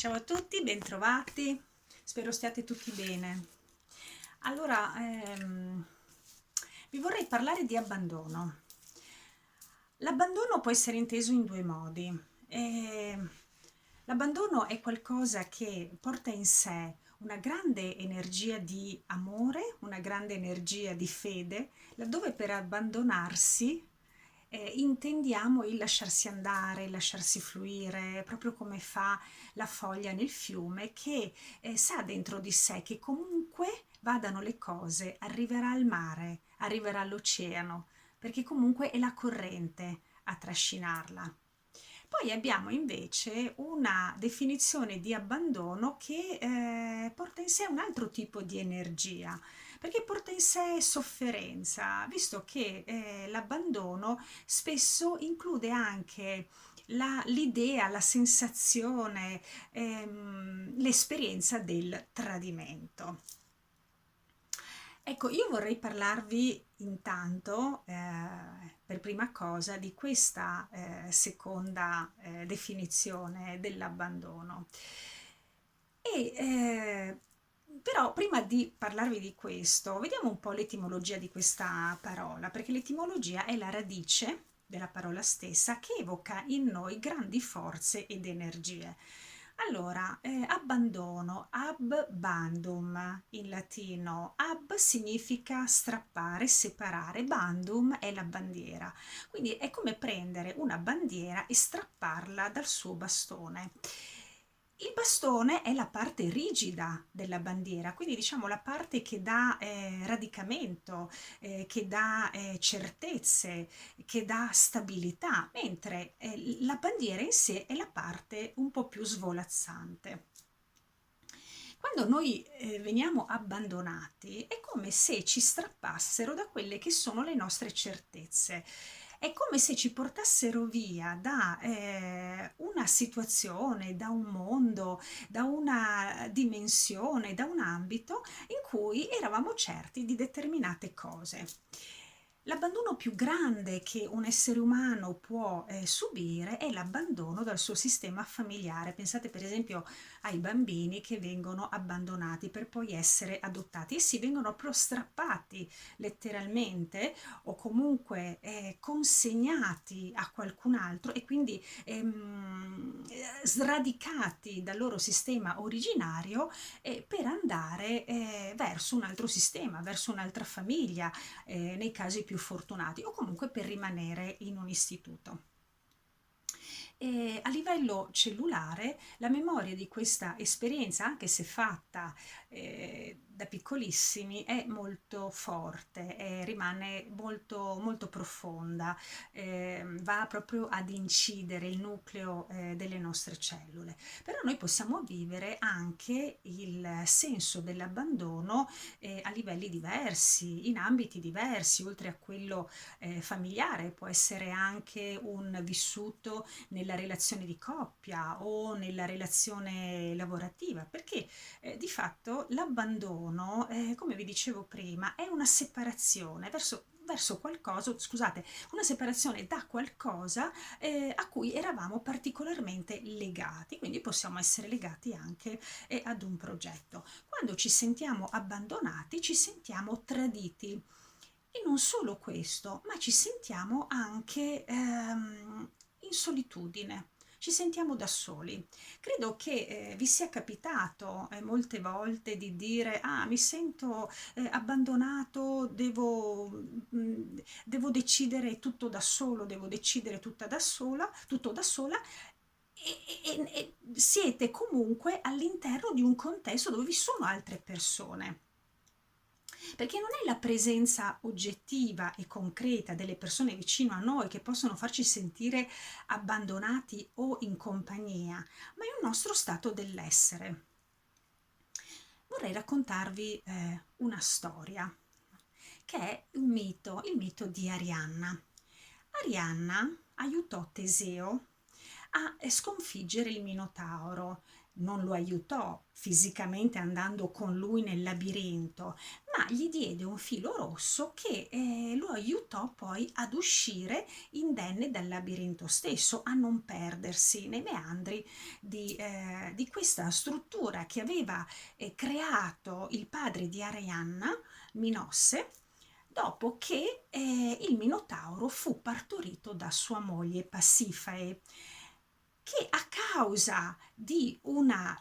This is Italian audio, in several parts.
Ciao a tutti, bentrovati, spero stiate tutti bene. Allora, vi vorrei parlare di abbandono. L'abbandono può essere inteso in due modi. L'abbandono è qualcosa che porta in sé una grande energia di amore, una grande energia di fede, laddove per abbandonarsi intendiamo il lasciarsi andare, il lasciarsi fluire, proprio come fa la foglia nel fiume che sa dentro di sé che comunque vadano le cose, arriverà al mare, arriverà all'oceano, perché comunque è la corrente a trascinarla. Poi abbiamo invece una definizione di abbandono che porta in sé un altro tipo di energia, perché porta in sé sofferenza, visto che l'abbandono spesso include anche l'idea, la sensazione, l'esperienza del tradimento. Ecco, io vorrei parlarvi intanto, per prima cosa, di questa seconda definizione dell'abbandono. Però prima di parlarvi di questo, vediamo un po' l'etimologia di questa parola, perché l'etimologia è la radice della parola stessa che evoca in noi grandi forze ed energie. Allora, abbandono, abbandum in latino, ab significa strappare, separare, bandum è la bandiera, quindi è come prendere una bandiera e strapparla dal suo bastone. Il bastone è la parte rigida della bandiera, quindi diciamo la parte che dà radicamento, che dà certezze, che dà stabilità, mentre la bandiera in sé è la parte un po' più svolazzante. Quando noi veniamo abbandonati è come se ci strappassero da quelle che sono le nostre certezze. È come se ci portassero via da una situazione, da un mondo, da una dimensione, da un ambito in cui eravamo certi di determinate cose. L'abbandono più grande che un essere umano può subire è l'abbandono dal suo sistema familiare. Pensate per esempio ai bambini che vengono abbandonati per poi essere adottati e si vengono strappati letteralmente o comunque consegnati a qualcun altro e quindi sradicati dal loro sistema originario per andare verso un altro sistema, verso un'altra famiglia, nei casi più fortunati o comunque per rimanere in un istituto. E a livello cellulare la memoria di questa esperienza, anche se fatta da piccolissimi, è molto forte, rimane molto profonda, va proprio ad incidere il nucleo delle nostre cellule. Però noi possiamo vivere anche il senso dell'abbandono a livelli diversi, in ambiti diversi, oltre a quello familiare, può essere anche un vissuto nella relazione di coppia o nella relazione lavorativa, perché di fatto l'abbandono, come vi dicevo prima, è una separazione verso qualcosa, scusate, una separazione da qualcosa a cui eravamo particolarmente legati, quindi possiamo essere legati anche ad un progetto. Quando ci sentiamo abbandonati, ci sentiamo traditi e non solo questo, ma ci sentiamo anche in solitudine. Ci sentiamo da soli. Credo che vi sia capitato molte volte di dire mi sento abbandonato, devo decidere tutto da solo, devo decidere tutto da sola e siete comunque all'interno di un contesto dove vi sono altre persone. Perché non è la presenza oggettiva e concreta delle persone vicino a noi che possono farci sentire abbandonati o in compagnia, ma è un nostro stato dell'essere. Vorrei raccontarvi una storia che è un mito, il mito di Arianna. Arianna aiutò Teseo a sconfiggere il Minotauro. Non lo aiutò fisicamente andando con lui nel labirinto, ma gli diede un filo rosso che lo aiutò poi ad uscire indenne dal labirinto stesso, a non perdersi nei meandri di questa struttura che aveva creato il padre di Arianna, Minosse, dopo che il Minotauro fu partorito da sua moglie Pasifae, che a causa di una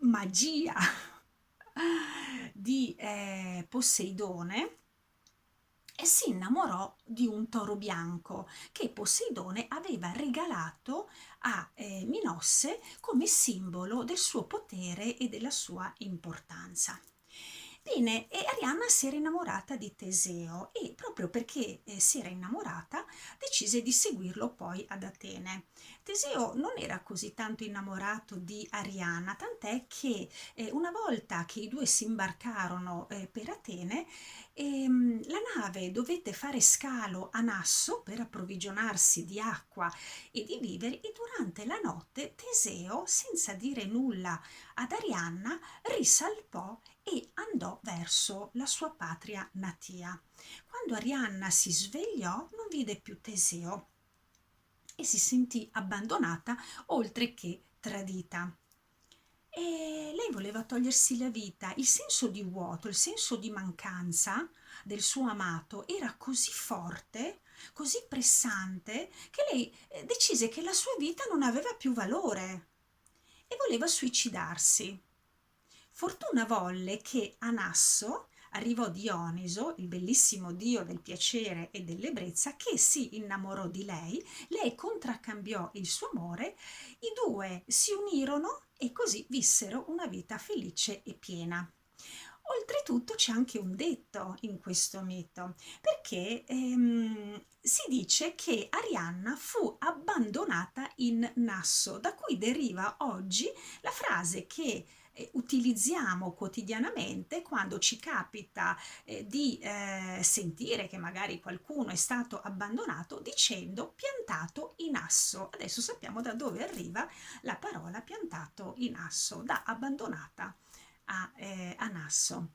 magia di Poseidone si innamorò di un toro bianco che Poseidone aveva regalato a Minosse come simbolo del suo potere e della sua importanza. Bene, e Arianna si era innamorata di Teseo e proprio perché si era innamorata decise di seguirlo poi ad Atene. Teseo non era così tanto innamorato di Arianna, tant'è che una volta che i due si imbarcarono per Atene, la nave dovette fare scalo a Nasso per approvvigionarsi di acqua e di viveri, e durante la notte Teseo, senza dire nulla ad Arianna, risalpò e andò verso la sua patria natia. Quando Arianna si svegliò non vide più Teseo e si sentì abbandonata oltre che tradita. E lei voleva togliersi la vita. Il senso di vuoto, il senso di mancanza del suo amato era così forte, così pressante, che lei decise che la sua vita non aveva più valore e voleva suicidarsi. Fortuna volle che a Nasso arrivò Dioniso, il bellissimo dio del piacere e dell'ebbrezza, che si innamorò di lei contraccambiò il suo amore, i due si unirono e così vissero una vita felice e piena. Oltretutto c'è anche un detto in questo mito, perché si dice che Arianna fu abbandonata in Nasso, da cui deriva oggi la frase che utilizziamo quotidianamente quando ci capita di sentire che magari qualcuno è stato abbandonato, dicendo piantato in asso. Adesso sappiamo da dove arriva la parola piantato in asso, da abbandonata a Nasso.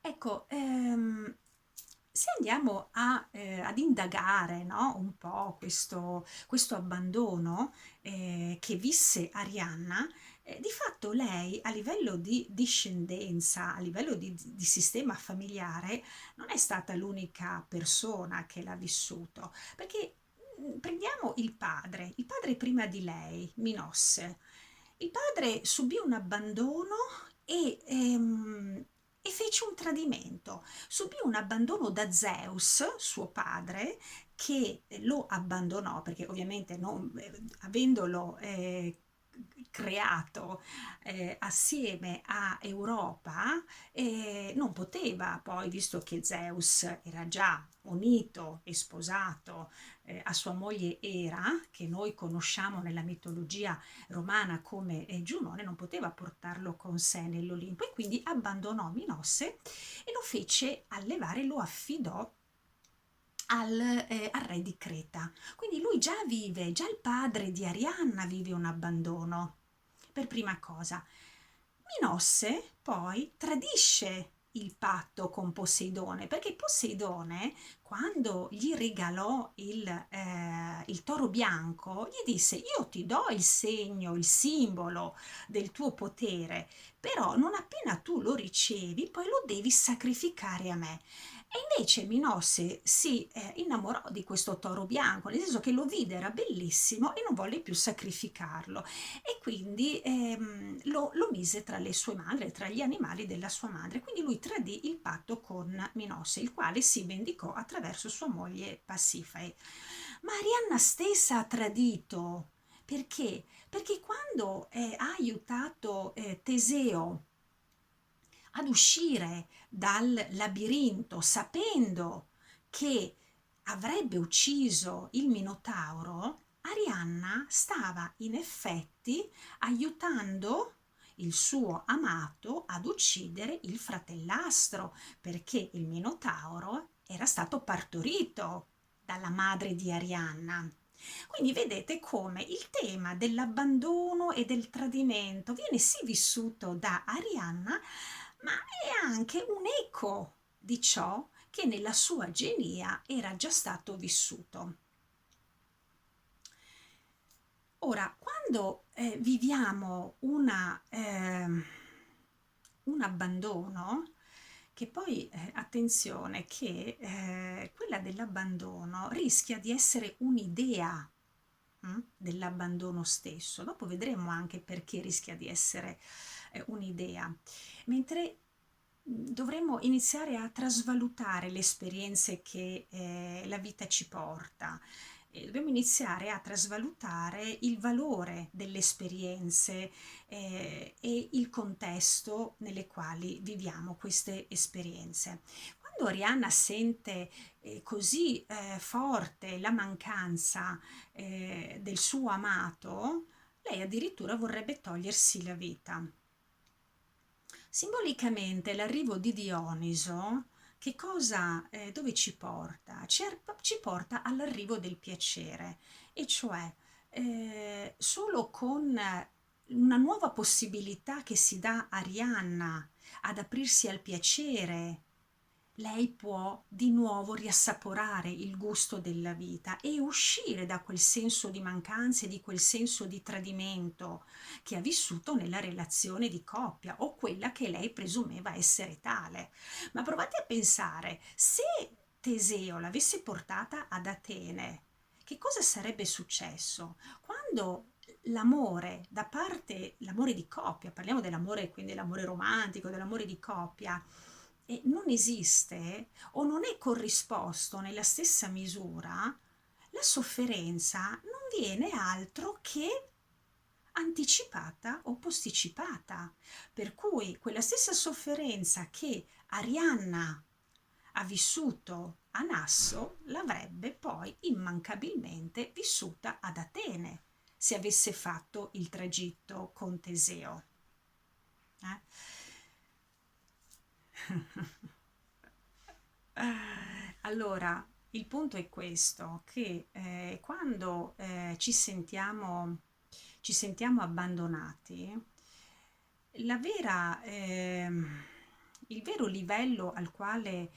Ecco, se andiamo ad indagare, no, un po' questo abbandono che visse Arianna, di fatto lei a livello di discendenza, a livello di sistema familiare, non è stata l'unica persona che l'ha vissuto, perché prendiamo il padre prima di lei, Minosse. Il padre subì un abbandono e fece un tradimento, subì un abbandono da Zeus, suo padre, che lo abbandonò, perché ovviamente non avendolo creato assieme a Europa, non poteva poi, visto che Zeus era già unito e sposato a sua moglie Era, che noi conosciamo nella mitologia romana come Giunone, non poteva portarlo con sé nell'Olimpo, e quindi abbandonò Minosse e lo fece allevare, lo affidò al re di Creta. Quindi lui già il padre di Arianna vive un abbandono per prima cosa. Minosse poi tradisce il patto con Poseidone, perché Poseidone, quando gli regalò il toro bianco, gli disse: io ti do il segno, il simbolo del tuo potere, però non appena tu lo ricevi poi lo devi sacrificare a me. E invece Minosse si innamorò di questo toro bianco, nel senso che lo vide, era bellissimo e non volle più sacrificarlo, e quindi lo mise tra le sue madri, tra gli animali della sua madre. Quindi lui tradì il patto con Minosse, il quale si vendicò attraverso sua moglie Pasifae. Ma Arianna stessa ha tradito, perché quando ha aiutato Teseo ad uscire dal labirinto, sapendo che avrebbe ucciso il Minotauro, Arianna stava in effetti aiutando il suo amato ad uccidere il fratellastro, perché il Minotauro era stato partorito dalla madre di Arianna. Quindi vedete come il tema dell'abbandono e del tradimento viene sì vissuto da Arianna, ma è anche un eco di ciò che nella sua genia era già stato vissuto. Ora, quando viviamo un abbandono, che poi, attenzione, che quella dell'abbandono rischia di essere un'idea dell'abbandono stesso. Dopo vedremo anche perché rischia di essere un'idea. Mentre dovremmo iniziare a trasvalutare le esperienze che la vita ci porta. Dobbiamo iniziare a trasvalutare il valore delle esperienze e il contesto nelle quali viviamo queste esperienze. Quando Arianna sente così forte la mancanza del suo amato, lei addirittura vorrebbe togliersi la vita. Simbolicamente l'arrivo di Dioniso che cosa, dove ci porta? Ci porta all'arrivo del piacere, e cioè solo con una nuova possibilità che si dà a Arianna ad aprirsi al piacere, lei può di nuovo riassaporare il gusto della vita e uscire da quel senso di mancanza e di quel senso di tradimento che ha vissuto nella relazione di coppia o quella che lei presumeva essere tale. Ma provate a pensare, se Teseo l'avesse portata ad Atene, che cosa sarebbe successo? Quando l'amore da parte, l'amore di coppia, parliamo dell'amore, quindi l'amore romantico, dell'amore di coppia, e non esiste o non è corrisposto nella stessa misura, la sofferenza non viene altro che anticipata o posticipata. Per cui quella stessa sofferenza che Arianna ha vissuto a Nasso l'avrebbe poi immancabilmente vissuta ad Atene se avesse fatto il tragitto con Teseo. Allora, il punto è questo, che quando ci sentiamo abbandonati, il vero livello al quale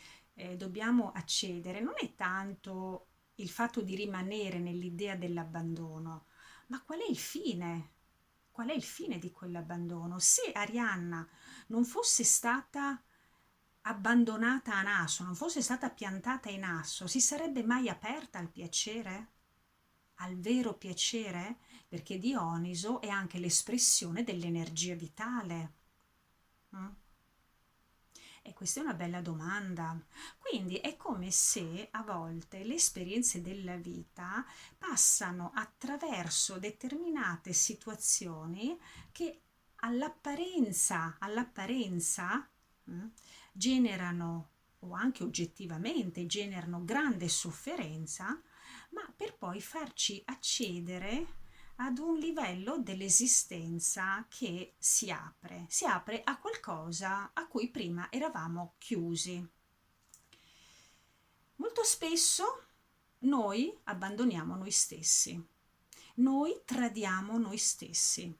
dobbiamo accedere non è tanto il fatto di rimanere nell'idea dell'abbandono, ma qual è il fine? Qual è il fine di quell'abbandono? Se Arianna non fosse stata abbandonata a Nasso, non fosse stata piantata in Nasso, si sarebbe mai aperta al piacere? Al vero piacere? Perché Dioniso è anche l'espressione dell'energia vitale. E questa è una bella domanda. Quindi è come se a volte le esperienze della vita passano attraverso determinate situazioni che all'apparenza generano, o anche oggettivamente generano, grande sofferenza, ma per poi farci accedere ad un livello dell'esistenza che si apre a qualcosa a cui prima eravamo chiusi. Molto spesso noi abbandoniamo noi stessi, noi tradiamo noi stessi,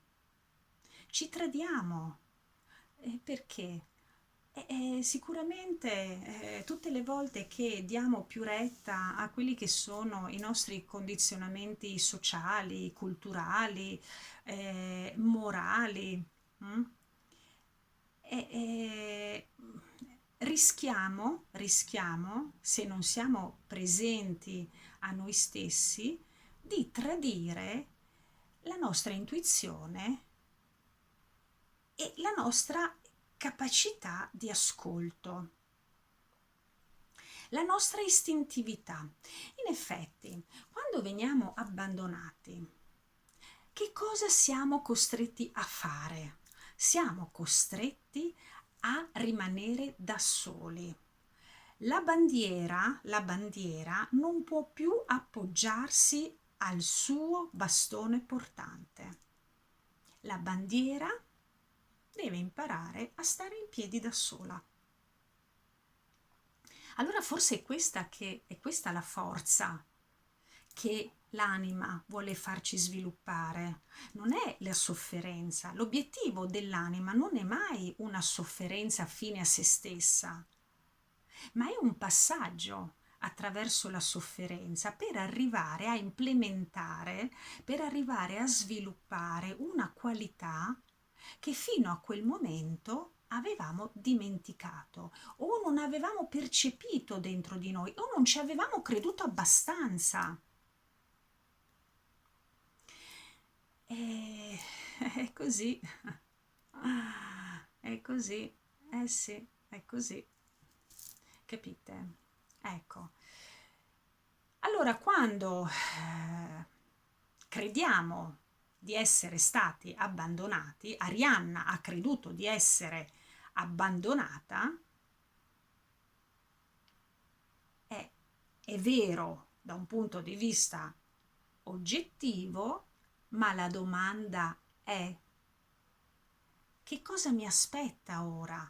ci tradiamo. Perché? Sicuramente tutte le volte che diamo più retta a quelli che sono i nostri condizionamenti sociali, culturali, morali, rischiamo, se non siamo presenti a noi stessi, di tradire la nostra intuizione e la nostra capacità di ascolto, la nostra istintività. In effetti, quando veniamo abbandonati, che cosa siamo costretti a fare? Siamo costretti a rimanere da soli. La bandiera non può più appoggiarsi al suo bastone portante. La bandiera deve imparare a stare in piedi da sola. Allora forse è questa la forza che l'anima vuole farci sviluppare, non è la sofferenza. L'obiettivo dell'anima non è mai una sofferenza fine a se stessa, ma è un passaggio attraverso la sofferenza per arrivare a implementare, per arrivare a sviluppare una qualità che fino a quel momento avevamo dimenticato o non avevamo percepito dentro di noi o non ci avevamo creduto abbastanza. E è così, è così, eh sì, è così, capite? Ecco, allora quando crediamo di essere stati abbandonati, Arianna ha creduto di essere abbandonata, è vero da un punto di vista oggettivo, ma la domanda è: che cosa mi aspetta ora?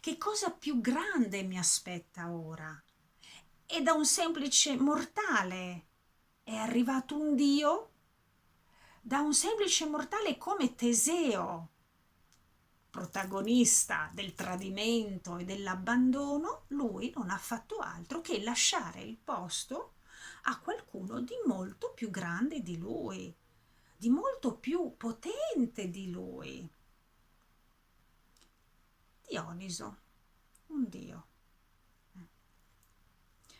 Che cosa più grande mi aspetta ora? E da un semplice mortale è arrivato un dio? Da un semplice mortale come Teseo, protagonista del tradimento e dell'abbandono, lui non ha fatto altro che lasciare il posto a qualcuno di molto più grande di lui, di molto più potente di lui. Dioniso, un dio.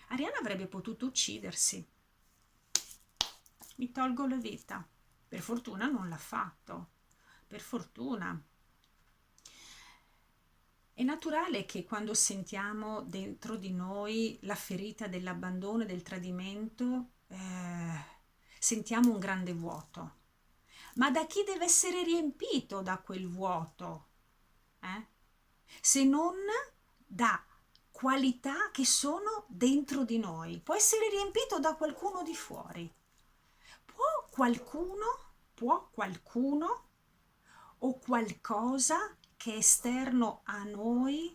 Arianna avrebbe potuto uccidersi. Mi tolgo la vita. Per fortuna non l'ha fatto, per fortuna. È naturale che quando sentiamo dentro di noi la ferita dell'abbandono e del tradimento, sentiamo un grande vuoto. Ma da chi deve essere riempito da quel vuoto? Se non da qualità che sono dentro di noi. Può essere riempito da qualcuno di fuori. Può qualcuno o qualcosa che è esterno a noi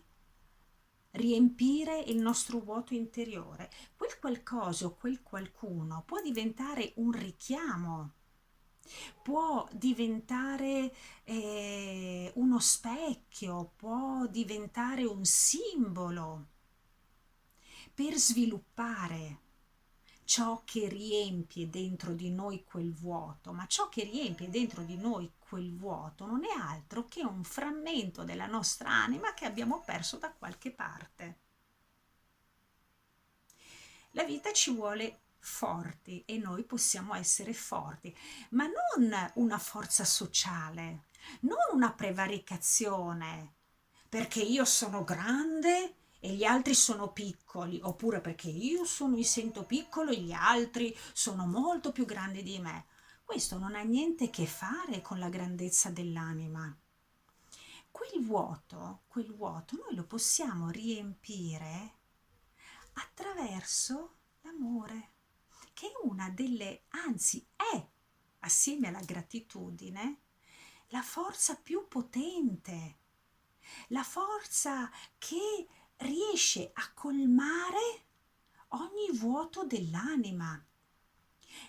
riempire il nostro vuoto interiore. Quel qualcosa o quel qualcuno può diventare un richiamo, può diventare uno specchio, può diventare un simbolo per sviluppare ciò che riempie dentro di noi quel vuoto, ma ciò che riempie dentro di noi quel vuoto non è altro che un frammento della nostra anima che abbiamo perso da qualche parte. La vita ci vuole forti e noi possiamo essere forti, ma non una forza sociale, non una prevaricazione, perché io sono grande e gli altri sono piccoli, oppure perché io mi sento piccolo e gli altri sono molto più grandi di me. Questo non ha niente a che fare con la grandezza dell'anima. Quel vuoto noi lo possiamo riempire attraverso l'amore, che è una delle, anzi è, assieme alla gratitudine, la forza più potente, la forza che riesce a colmare ogni vuoto dell'anima.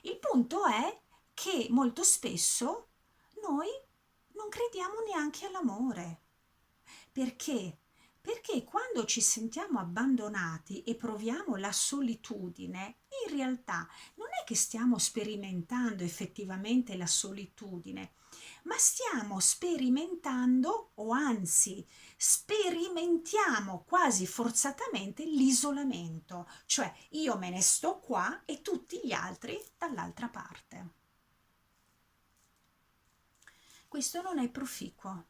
Il punto è che molto spesso noi non crediamo neanche all'amore. Perché? Perché quando ci sentiamo abbandonati e proviamo la solitudine, in realtà non è che stiamo sperimentando effettivamente la solitudine, ma stiamo sperimentando, o anzi sperimentiamo quasi forzatamente l'isolamento, cioè io me ne sto qua e tutti gli altri dall'altra parte. Questo non è proficuo.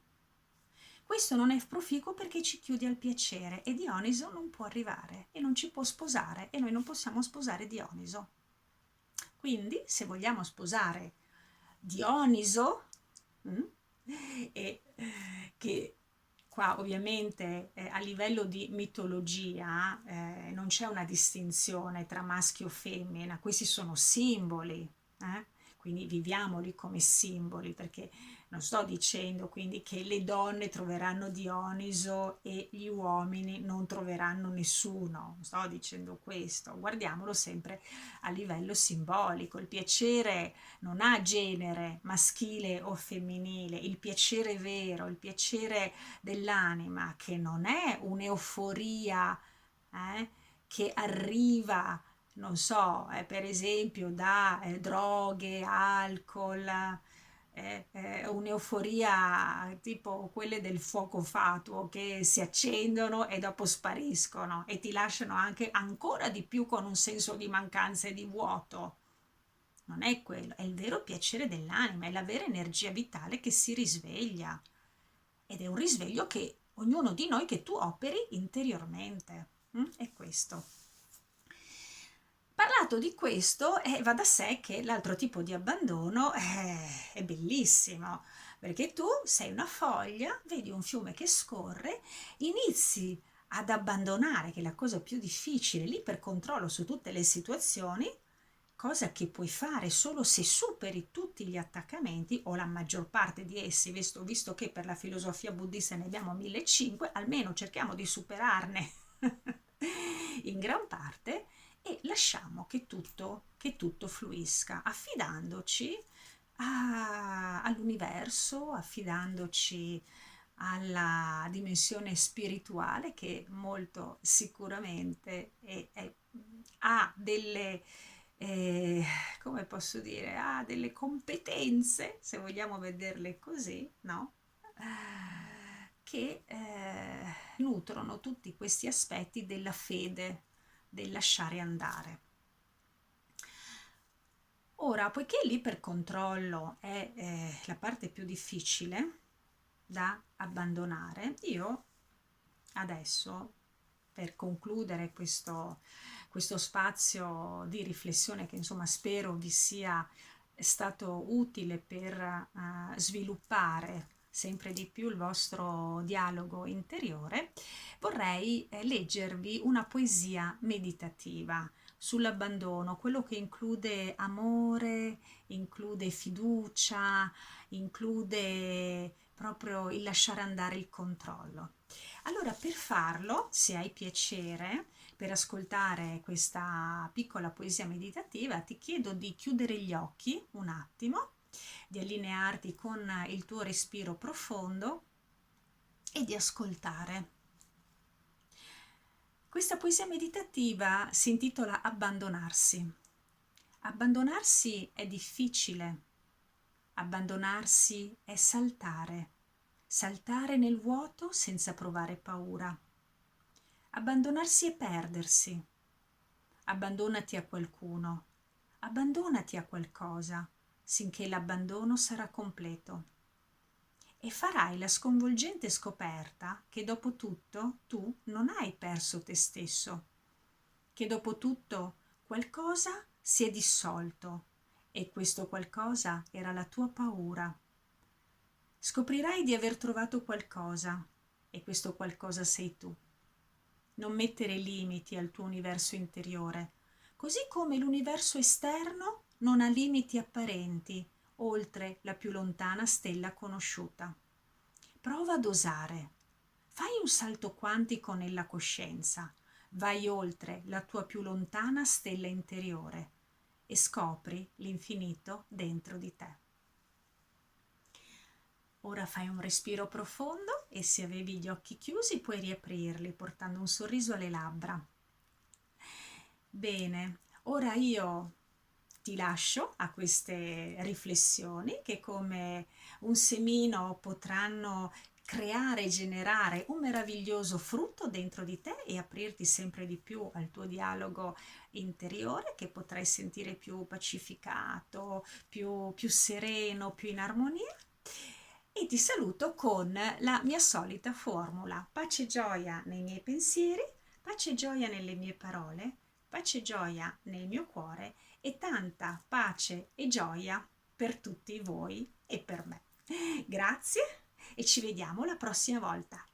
Questo non è proficuo perché ci chiude al piacere e Dioniso non può arrivare e non ci può sposare e noi non possiamo sposare Dioniso. Quindi, se vogliamo sposare Dioniso, e che qua ovviamente a livello di mitologia non c'è una distinzione tra maschio e femmina, questi sono simboli, quindi viviamoli come simboli, perché non sto dicendo quindi che le donne troveranno Dioniso e gli uomini non troveranno nessuno, non sto dicendo questo, guardiamolo sempre a livello simbolico. Il piacere non ha genere maschile o femminile, il piacere vero, il piacere dell'anima, che non è un'euforia che arriva, non so, per esempio da droghe, alcol, un'euforia tipo quelle del fuoco fatuo che si accendono e dopo spariscono e ti lasciano anche ancora di più con un senso di mancanza e di vuoto. Non è quello, è il vero piacere dell'anima, è la vera energia vitale che si risveglia, ed è un risveglio che ognuno di noi, che tu operi interiormente, è questo. Parlato di questo, va da sé che l'altro tipo di abbandono è bellissimo, perché tu sei una foglia, vedi un fiume che scorre, inizi ad abbandonare, che è la cosa più difficile, l'ipercontrollo su tutte le situazioni, cosa che puoi fare solo se superi tutti gli attaccamenti o la maggior parte di essi, visto che per la filosofia buddista ne abbiamo 1500, almeno cerchiamo di superarne in gran parte, e lasciamo che tutto fluisca, affidandoci all'universo, affidandoci alla dimensione spirituale, che molto sicuramente ha delle, come posso dire, ha delle competenze, se vogliamo vederle così, no? Che nutrono tutti questi aspetti della fede, del lasciare andare. Ora, poiché l'ipercontrollo è la parte più difficile da abbandonare, io adesso, per concludere questo spazio di riflessione, che insomma spero vi sia stato utile per sviluppare sempre di più il vostro dialogo interiore, vorrei leggervi una poesia meditativa sull'abbandono, quello che include amore, include fiducia, include proprio il lasciare andare il controllo. Allora, per farlo, se hai piacere, per ascoltare questa piccola poesia meditativa, ti chiedo di chiudere gli occhi un attimo, di allinearti con il tuo respiro profondo e di ascoltare. Questa poesia meditativa si intitola Abbandonarsi. Abbandonarsi è difficile, abbandonarsi è saltare, saltare nel vuoto senza provare paura. Abbandonarsi è perdersi. Abbandonati a qualcuno, abbandonati a qualcosa, sinché l'abbandono sarà completo, e farai la sconvolgente scoperta che dopo tutto tu non hai perso te stesso, che dopo tutto qualcosa si è dissolto e questo qualcosa era la tua paura. Scoprirai di aver trovato qualcosa e questo qualcosa sei tu. Non mettere limiti al tuo universo interiore, così come l'universo esterno non ha limiti apparenti, oltre la più lontana stella conosciuta. Prova ad osare. Fai un salto quantico nella coscienza. Vai oltre la tua più lontana stella interiore e scopri l'infinito dentro di te. Ora fai un respiro profondo e, se avevi gli occhi chiusi, puoi riaprirli portando un sorriso alle labbra. Bene, ora io ti lascio a queste riflessioni che, come un semino, potranno creare e generare un meraviglioso frutto dentro di te e aprirti sempre di più al tuo dialogo interiore, che potrai sentire più pacificato, più sereno, più in armonia. E ti saluto con la mia solita formula: pace e gioia nei miei pensieri, pace e gioia nelle mie parole, pace e gioia nel mio cuore, e tanta pace e gioia per tutti voi e per me. Grazie e ci vediamo la prossima volta.